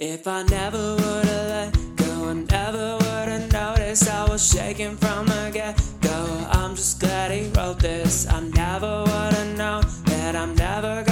If I never would have let go, I never would have noticed I was shaking from the get-go. I'm just glad he wrote this. I never would have known that I'm never gonna